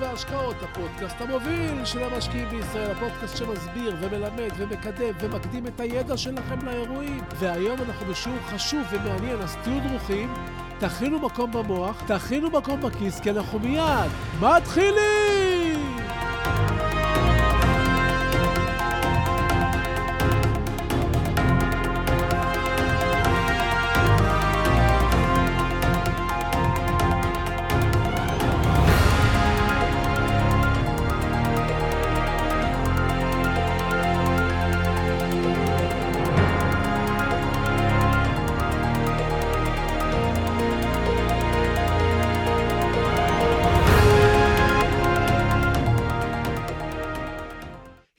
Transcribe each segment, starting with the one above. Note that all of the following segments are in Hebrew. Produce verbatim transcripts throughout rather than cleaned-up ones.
והשקעות, הפודקאסט המוביל של המשקיעים בישראל, הפודקאסט שמסביר ומלמד ומקדם ומקדים את הידע שלכם לאירועים. והיום אנחנו בשיעור חשוב ומעניין, אז תהיו דרוכים, תכינו מקום במוח, תכינו מקום בכיס, כי אנחנו מיד מתחילים!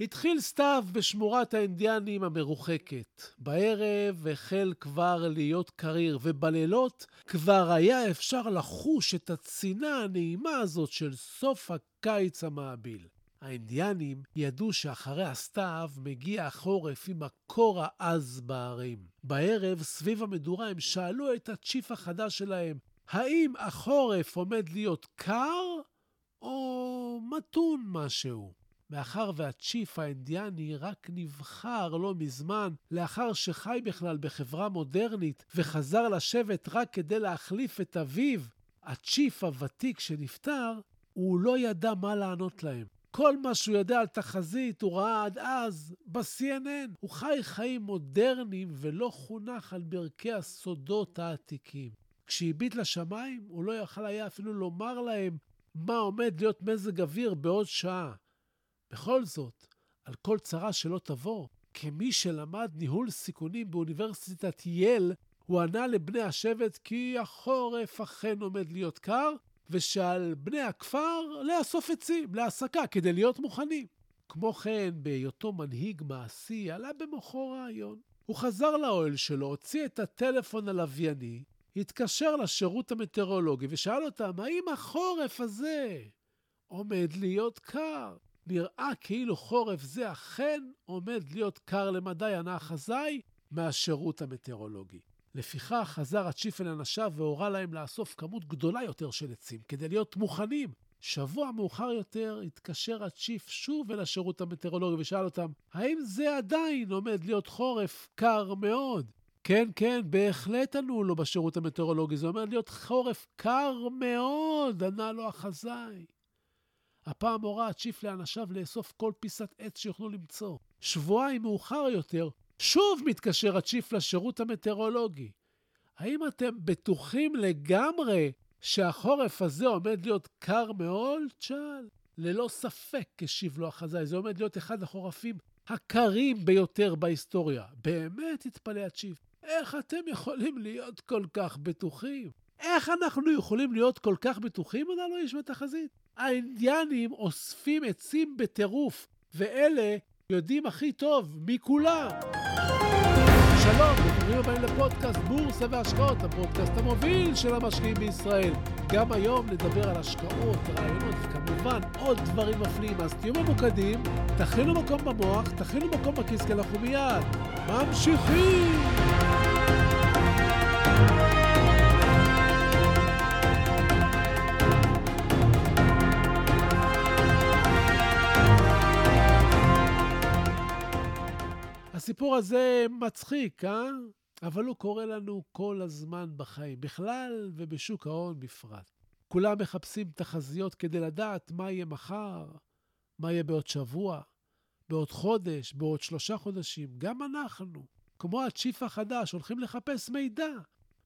התחיל סתיו בשמורת האינדיאנים המרוחקת. בערב החל כבר להיות קריר, ובלילות כבר היה אפשר לחוש את הצינה הנעימה הזאת של סוף הקיץ המעביל. האינדיאנים ידעו שאחרי הסתיו מגיע החורף עם הקור העז בערים. בערב סביב המדורה הם שאלו את הצ'יף החדש שלהם, האם החורף עומד להיות קר או מתון משהו? מאחר והצ'יף האינדיאני רק נבחר לא מזמן, לאחר שחי בכלל בחברה מודרנית וחזר לשבת רק כדי להחליף את אביו, הצ'יף הוותיק שנפטר, הוא לא ידע מה לענות להם. כל מה שהוא ידע על תחזית הוא ראה עד אז ב-סי אן אן. הוא חי חיים מודרניים ולא חונך על ברכי הסודות העתיקים. כשהביט לשמיים הוא לא יכל היה אפילו לומר להם מה עומד להיות מזג אוויר בעוד שעה. בכל זאת, על כל צרה שלא תבוא, כמי שלמד ניהול סיכונים באוניברסיטת יל, הוא ענה לבני השבט כי החורף אכן עומד להיות קר, ושעל בני הכפר לאסוף עצים, להסקה, כדי להיות מוכנים. כמו כן, בהיותו מנהיג מעשי, עלה במוחו רעיון. הוא חזר לאוהל שלו, הוציא את הטלפון הלווייני, התקשר לשירות המטאורולוגי ושאל אותם, האם החורף הזה עומד להיות קר? נראה כאילו חורף זה אכן עומד להיות קר למדי, ענה החזאי מהשירות המטאורולוגי. לפיכך חזר הצ'יף אל אנשיו והורה להם לאסוף כמות גדולה יותר של עצים כדי להיות מוכנים. שבוע מאוחר יותר התקשר הצ'יף שוב אל השירות המטאורולוגי ושאל אותם, האם זה עדיין עומד להיות חורף קר מאוד? כן, כן, בהחלט ענו לו בשירות המטאורולוגי, זה עומד להיות חורף קר מאוד, ענה לו החזאי. הפעם הורה הצ'יף לאנשיו לאסוף כל פיסת עץ שיוכלו למצוא. שבועיים מאוחר יותר, שוב מתקשר הצ'יף לשירות המטאורולוגי. האם אתם בטוחים לגמרי שהחורף הזה עומד להיות קר מאוד? שאל. ללא ספק, השיב לו החזאי, זה עומד להיות אחד החורפים הקרים ביותר בהיסטוריה. באמת, התפלא הצ'יף, איך אתם יכולים להיות כל כך בטוחים? איך אנחנו יכולים להיות כל כך בטוחים? ענה לו איש מתחזית. האינדיאנים אוספים עצים בטירוף, ואלה יודעים הכי טוב מכולם. שלום, ברוכים הבאים לפודקאסט בורסה והשקעות, הפודקאסט המוביל של המשקיעים בישראל. גם היום נדבר על השקעות, רעיונות, וכמובן עוד דברים מפליאים. אז תהיו ממוקדים, תכינו מקום במוח, תכינו מקום בכיס, כי אנחנו מיד ממשיכים. הסיפור הזה מצחיק, אה? אבל הוא קורא לנו כל הזמן בחיים, בכלל ובשוק ההון בפרט. כולם מחפשים תחזיות כדי לדעת מה יהיה מחר, מה יהיה בעוד שבוע, בעוד חודש, בעוד שלושה חודשים. גם אנחנו, כמו הצ'יף החדש, הולכים לחפש מידע.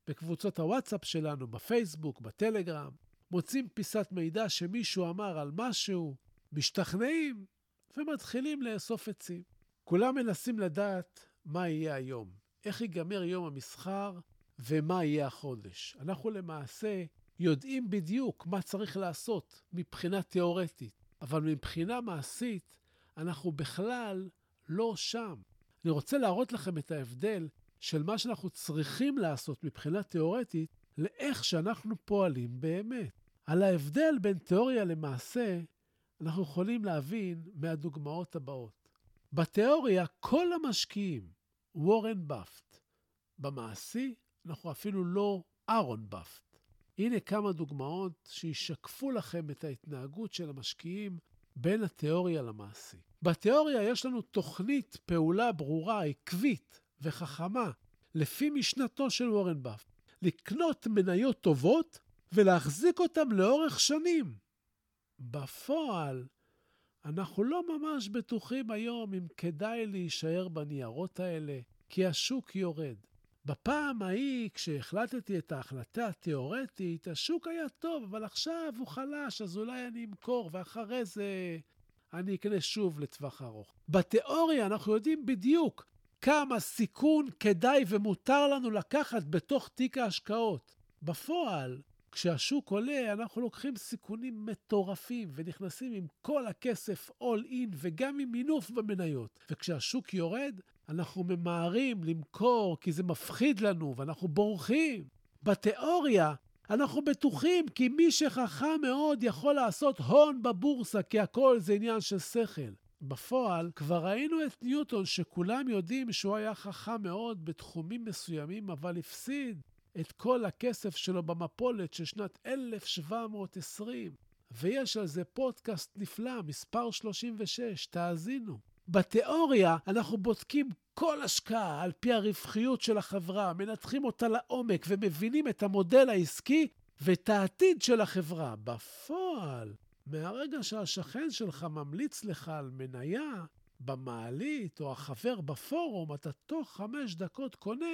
בקבוצות הוואטסאפ שלנו, בפייסבוק, בטלגרם, מוצאים פיסת מידע שמישהו אמר על משהו, משתכנעים ומתחילים לאסוף עצים. כולם מנסים לדעת מה יהיה היום, איך ייגמר יום המסחר ומה יהיה החודש. אנחנו למעשה יודעים בדיוק מה צריך לעשות מבחינה תיאורטית, אבל מבחינה מעשית אנחנו בכלל לא שם. אני רוצה להראות לכם את ההבדל של מה שאנחנו צריכים לעשות מבחינה תיאורטית לאיך שאנחנו פועלים באמת. על ההבדל בין תיאוריה למעשה אנחנו יכולים להבין מהדוגמאות הבאות. בתיאוריה כל המשקיעים וורן באפט, במעשי אנחנו אפילו לא ארון באפט. הנה כמה דוגמאות שישקפו לכם את ההתנהגות של המשקיעים בין התיאוריה למעשי. בתיאוריה יש לנו תוכנית פעולה ברורה, עקבית וחכמה, לפי משנתו של וורן באפט. לקנות מניות טובות ולהחזיק אותם לאורך שנים. בפועל, אנחנו לא ממש בטוחים היום אם כדאי להישאר בניירות האלה, כי השוק יורד. בפעם ההיא, כשהחלטתי את ההחלטה התיאורטית, השוק היה טוב, אבל עכשיו הוא חלש, אז אולי אני אמכור, ואחרי זה אני אקנה שוב לטווח ארוך. בתיאוריה אנחנו יודעים בדיוק כמה סיכון כדאי ומותר לנו לקחת בתוך תיק ההשקעות. בפועל, כשהשוק עולה, אנחנו לוקחים סיכונים מטורפים ונכנסים עם כל הכסף all in וגם עם מינוף במניות. וכשהשוק יורד, אנחנו ממהרים למכור כי זה מפחיד לנו ואנחנו בורחים. בתיאוריה, אנחנו בטוחים כי מי שחכם מאוד יכול לעשות הון בבורסה כי הכל זה עניין של שכל. בפועל, כבר ראינו את ניוטון שכולם יודעים שהוא היה חכם מאוד בתחומים מסוימים אבל הפסיד את כל הכסף שלו במפולת של שנת אלף שבע מאות עשרים, ויש על זה פודקאסט נפלא, מספר שלושים ושש, תאזינו. בתיאוריה אנחנו בודקים כל השקעה על פי הרווחיות של החברה, מנתחים אותה לעומק ומבינים את המודל העסקי ואת העתיד של החברה. בפועל, מהרגע שהשכן שלך ממליץ לך על מניה, במעלית או החבר בפורום, אתה תוך חמש דקות קונה,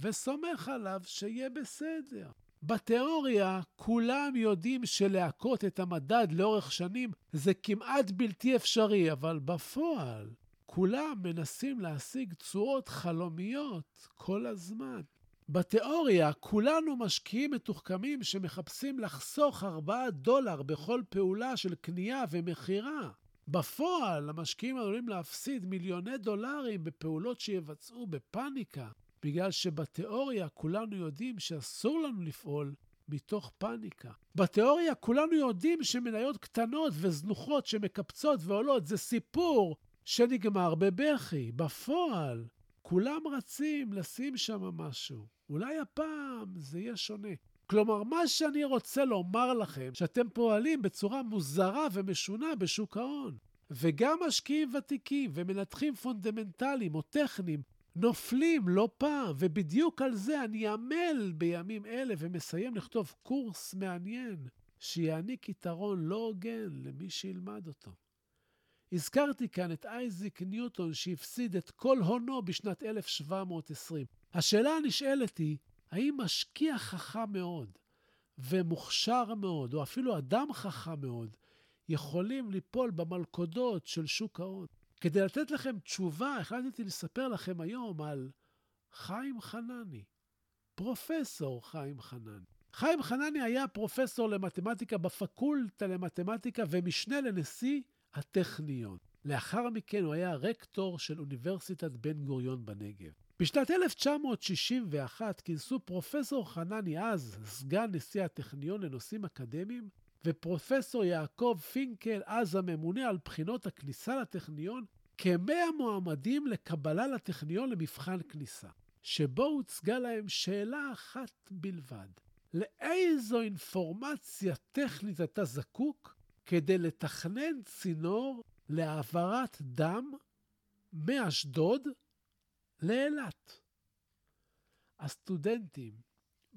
וסומך עליו שיהיה בסדר. בתיאוריה, כולם יודעים שלהקות את המדד לאורך שנים זה כמעט בלתי אפשרי, אבל בפועל, כולם מנסים להשיג תשואות חלומיות כל הזמן. בתיאוריה, כולנו משקיעים מתוחכמים שמחפשים לחסוך ארבעה דולר בכל פעולה של קנייה ומחירה. בפועל, המשקיעים עלולים להפסיד מיליוני דולרים בפעולות שיבצעו בפאניקה. בגלל שבתיאוריה כולנו יודעים שאסור לנו לפעול מתוך פאניקה. בתיאוריה כולנו יודעים שמניות קטנות וזנוחות שמקפצות ועולות זה סיפור שנגמר בבכי. בפועל כולם רצים לשים שם משהו. אולי הפעם זה יהיה שונה. כלומר, מה שאני רוצה לומר לכם שאתם פועלים בצורה מוזרה ומשונה בשוק ההון. וגם משקיעים ותיקים ומנתחים פונדמנטליים או טכניים נופלים לא פעם, ובדיוק על זה אני עמל בימים אלה ומסיים לכתוב קורס מעניין שיעניק יתרון לא הוגן למי שילמד אותו. הזכרתי כאן את אייזיק ניוטון שהפסיד את כל הונו בשנת אלף שבע מאות עשרים. השאלה הנשאלת היא, האם משקיע חכם מאוד ומוכשר מאוד, או אפילו אדם חכם מאוד, יכולים ליפול במלכודות של שוק ההון? כדי לתת לכם תשובה, החלטתי לספר לכם היום על חיים חנני, פרופסור חיים חנני. חיים חנני היה פרופסור למתמטיקה בפקולטה למתמטיקה ומשנה לנשיא הטכניון. לאחר מכן הוא היה רקטור של אוניברסיטת בן גוריון בנגב. בשנת אלף תשע מאות שישים ואחת כינסו פרופסור חנני אז, סגן נשיא הטכניון לנושאים אקדמיים, ופרופסור יעקב פינקל, אז הממונה על בחינות הכניסה לטכניון, כמאה מועמדים לקבלה לטכניון למבחן כניסה, שבו הוצגה להם שאלה אחת בלבד. לאיזו אינפורמציה טכנית אתה זקוק כדי לתכנן צינור להעברת דם מאשדוד לאילת? הסטודנטים,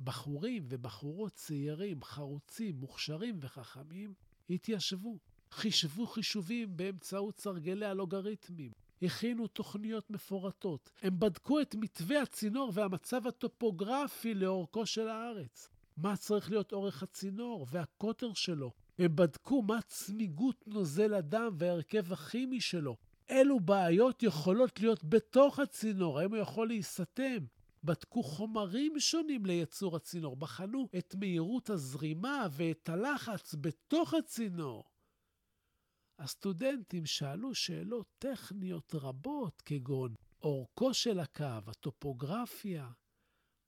בחורים ובחורות צעירים, חרוצים, מוכשרים וחכמים, התיישבו, חישבו חישובים באמצעות סרגלי הלוגריתמים, הכינו תוכניות מפורטות, הם בדקו את מתווה הצינור והמצב הטופוגרפי לאורכו של הארץ, מה צריך להיות אורך הצינור והקוטר שלו, הם בדקו מה צמיגות נוזל הדם והרכב הכימי שלו, אילו בעיות יכולות להיות בתוך הצינור, האם הוא יכול להיסתם, בדקו חומרים שונים ליצור הצינור, בחנו את מהירות הזרימה ואת הלחץ בתוך הצינור. הסטודנטים שאלו שאלות טכניות רבות כגון אורכו של הקו, הטופוגרפיה.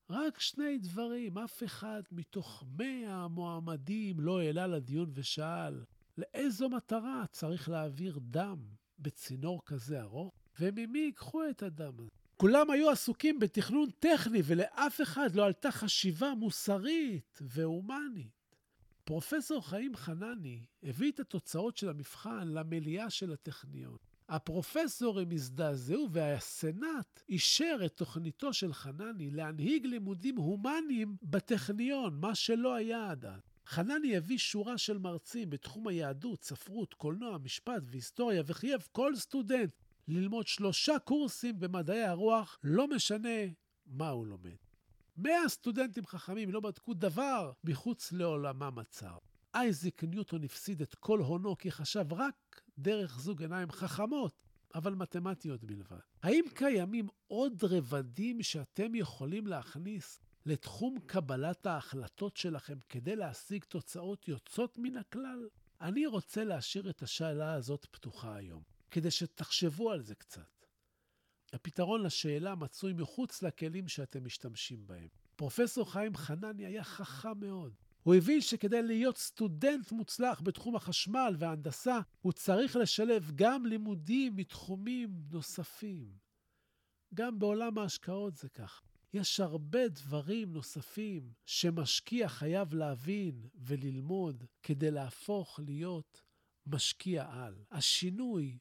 רק שני דברים, אף אחד מתוך מאה המועמדים לא העלה לדיון ושאל, לאיזו מטרה צריך להעביר דם בצינור כזה ארוך, וממי ייקחו את הדם הזה? כולם היו עסוקים בתכנון טכני, ולאף אחד לא עלתה חשיבה מוסרית והומנית. פרופסור חיים חנני הביא את התוצאות של המבחן למליאה של הטכניון. הפרופסורים הזדעזעו והסנאט אישר את תוכניתו של חנני להנהיג לימודים הומניים בטכניון, מה שלא היה עד אז. חנני הביא שורה של מרצים בתחום היהדות, ספרות, קולנוע, משפט והיסטוריה, וחייב כל סטודנט ללמוד שלושה קורסים במדעי הרוח, לא משנה מה הוא לומד. מאה סטודנטים חכמים לא בדקו דבר מחוץ לעולמם הצר. אייזק ניוטון הפסיד את כל הונו כי חשב רק דרך זוג עיניים חכמות, אבל מתמטיות בלבד. האם קיימים עוד רבדים שאתם יכולים להכניס לתחום קבלת ההחלטות שלכם כדי להשיג תוצאות יוצאות מן הכלל? אני רוצה להשאיר את השאלה הזאת פתוחה היום, כדי שתחשבו על זה קצת. הפתרון לשאלה מצוי מחוץ לכלים שאתם משתמשים בהם. פרופסור חיים חנני היה חכם מאוד. הוא הבין שכדי להיות סטודנט מוצלח בתחום החשמל וההנדסה, הוא צריך לשלב גם לימודים מתחומים נוספים. גם בעולם ההשקעות זה כך. יש הרבה דברים נוספים שמשקיע חייב להבין וללמוד כדי להפוך להיות משקיע על. השינוי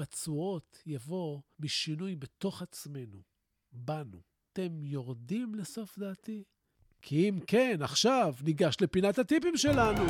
בצורות יבוא משינוי בתוך עצמנו, בנו. אתם יורדים לסוף דעתי? כי אם כן, עכשיו ניגש לפינת הטיפים שלנו.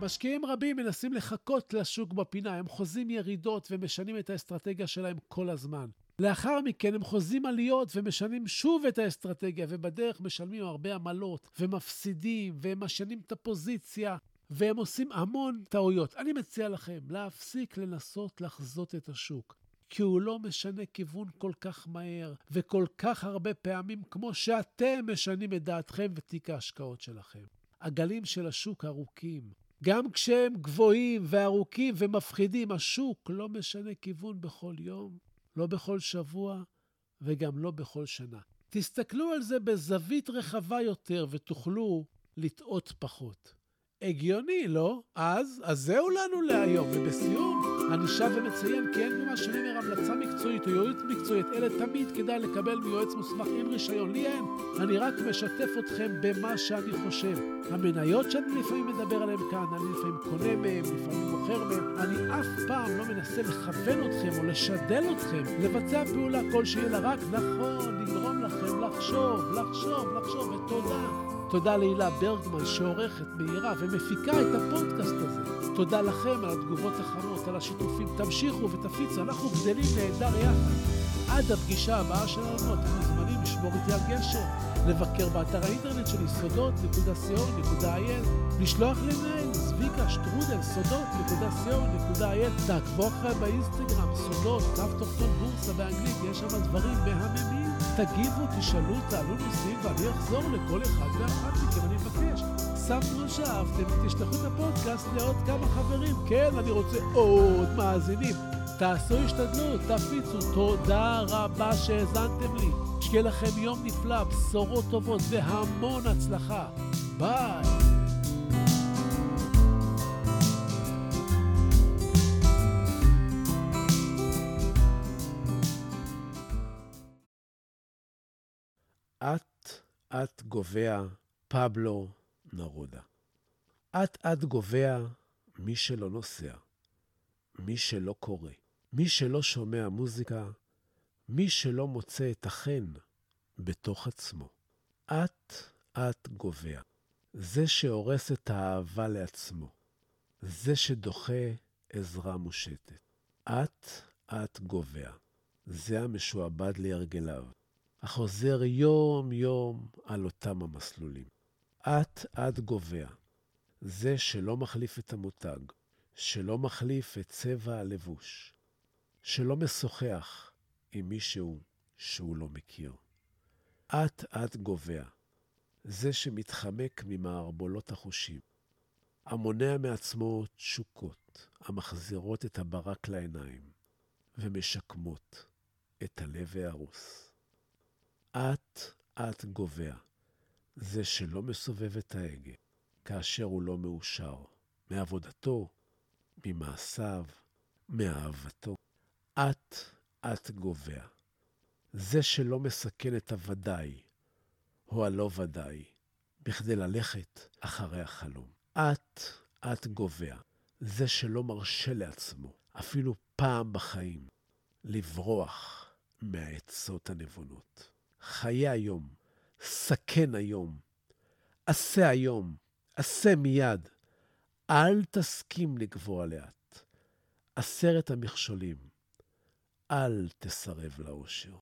משקיעים רבים מנסים לחכות לשוק בפינה, הם חוזים ירידות ומשנים את האסטרטגיה שלהם כל הזמן. לאחר מכן הם חוזים עליות ומשנים שוב את האסטרטגיה, ובדרך משלמים הרבה עמלות ומפסידים, והם משנים את הפוזיציה והם עושים המון טעויות. אני מציע לכם להפסיק לנסות לחזות את השוק, כי הוא לא משנה כיוון כל כך מהר וכל כך הרבה פעמים כמו שאתם משנים את דעתכם ותיק ההשקעות שלכם. הגלים של השוק ארוכים. גם כשהם גבוהים וארוכים ומפחידים, השוק לא משנה כיוון בכל יום, לא בכל שבוע וגם לא בכל שנה. תסתכלו על זה בזווית רחבה יותר ותוכלו לטעות פחות. הגיוני, לא? אז, אז זהו לנו להיום. ובסיום, אני שב ומציין כי אין במה שאני אומר המלצה מקצועית או יועץ מקצועית, אלה תמיד כדאי לקבל מיועץ מוסמך עם רישיון. לי אין, אני רק משתף אתכם במה שאני חושב. המניות שאני לפעמים מדבר עליהן כאן, אני לפעמים קונה מהן, לפעמים מוכר מהן. אני אף פעם לא מנסה לכוון אתכם או לשדל אתכם לבצע פעולה כלשהי, אלא רק נכון, נגרום לכם לחשוב, לחשוב, לחשוב, ותודה. תודה להילה ברגמן שעורכת, מהירה ומפיקה את הפודקאסט הזה. תודה לכם על התגובות החמות, על השיתופים. תמשיכו ותפיצו, אנחנו גדלים נהדר יחד. עד הפגישה הבאה שלנו, אתם מוזמנים לשמור איתי על גשר, לבקר באתר האינטרנט שלי סודות נקודה סי או נקודה איי אל, לשלוח לי מייל סביקה שטרודל סודות נקודה סי או נקודה איי אל, תעקבו אחרי באינסטגרם סודות, תו תוכתון בורסה באנגלית, יש שם דברים מהממים. תגיבו, תשאלו, תעלו נושאים, ואני אחזור לכל אחד ואחת מכם, אני מבקש. שמנו שאהבתם, תשלחו את הפודקאסט לעוד כמה חברים. כן, אני רוצה עוד מאזינים. תעשו השתדלות, תפיצו. תודה רבה שהזנתם לי. שיהיה לכם יום נפלא, בשורות טובות והמון הצלחה. ביי. את, את גובע, פבלו נרודה. את, את גובע, מי שלא נוסע, מי שלא קורא, מי שלא שומע מוזיקה, מי שלא מוצא את החן בתוך עצמו. את, את גובע, זה שהורס את האהבה לעצמו, זה שדוחה עזרה מושטת. את, את גובע, זה המשועבד להרגליו, החוזר יום יום על אותם המסלולים. את את גובע, זה שלא מחליף את המותג, שלא מחליף את צבע הלבוש, שלא משוחח עם מישהו שהוא לא מכיר. את את גובע, זה שמתחמק ממערבולות החושים, המונע מעצמו תשוקות, המחזירות את הברק לעיניים ומשקמות את הלב והרוס. את, את גובע. זה שלא מסובב את ההגה, כאשר הוא לא מאושר, מעבודתו, ממעשיו, מאהבתו. את, את גובע. זה שלא מסכן את הוודאי, או הלא ודאי, בכדי ללכת אחרי החלום. את, את גובע. זה שלא מרשה לעצמו, אפילו פעם בחיים, לברוח מהעצות הנבונות. חיי היום, סכן היום, עשה היום, עשה מיד, אל תסכים לגבוה לאט. עשרת המכשולים, אל תסרב לאושר.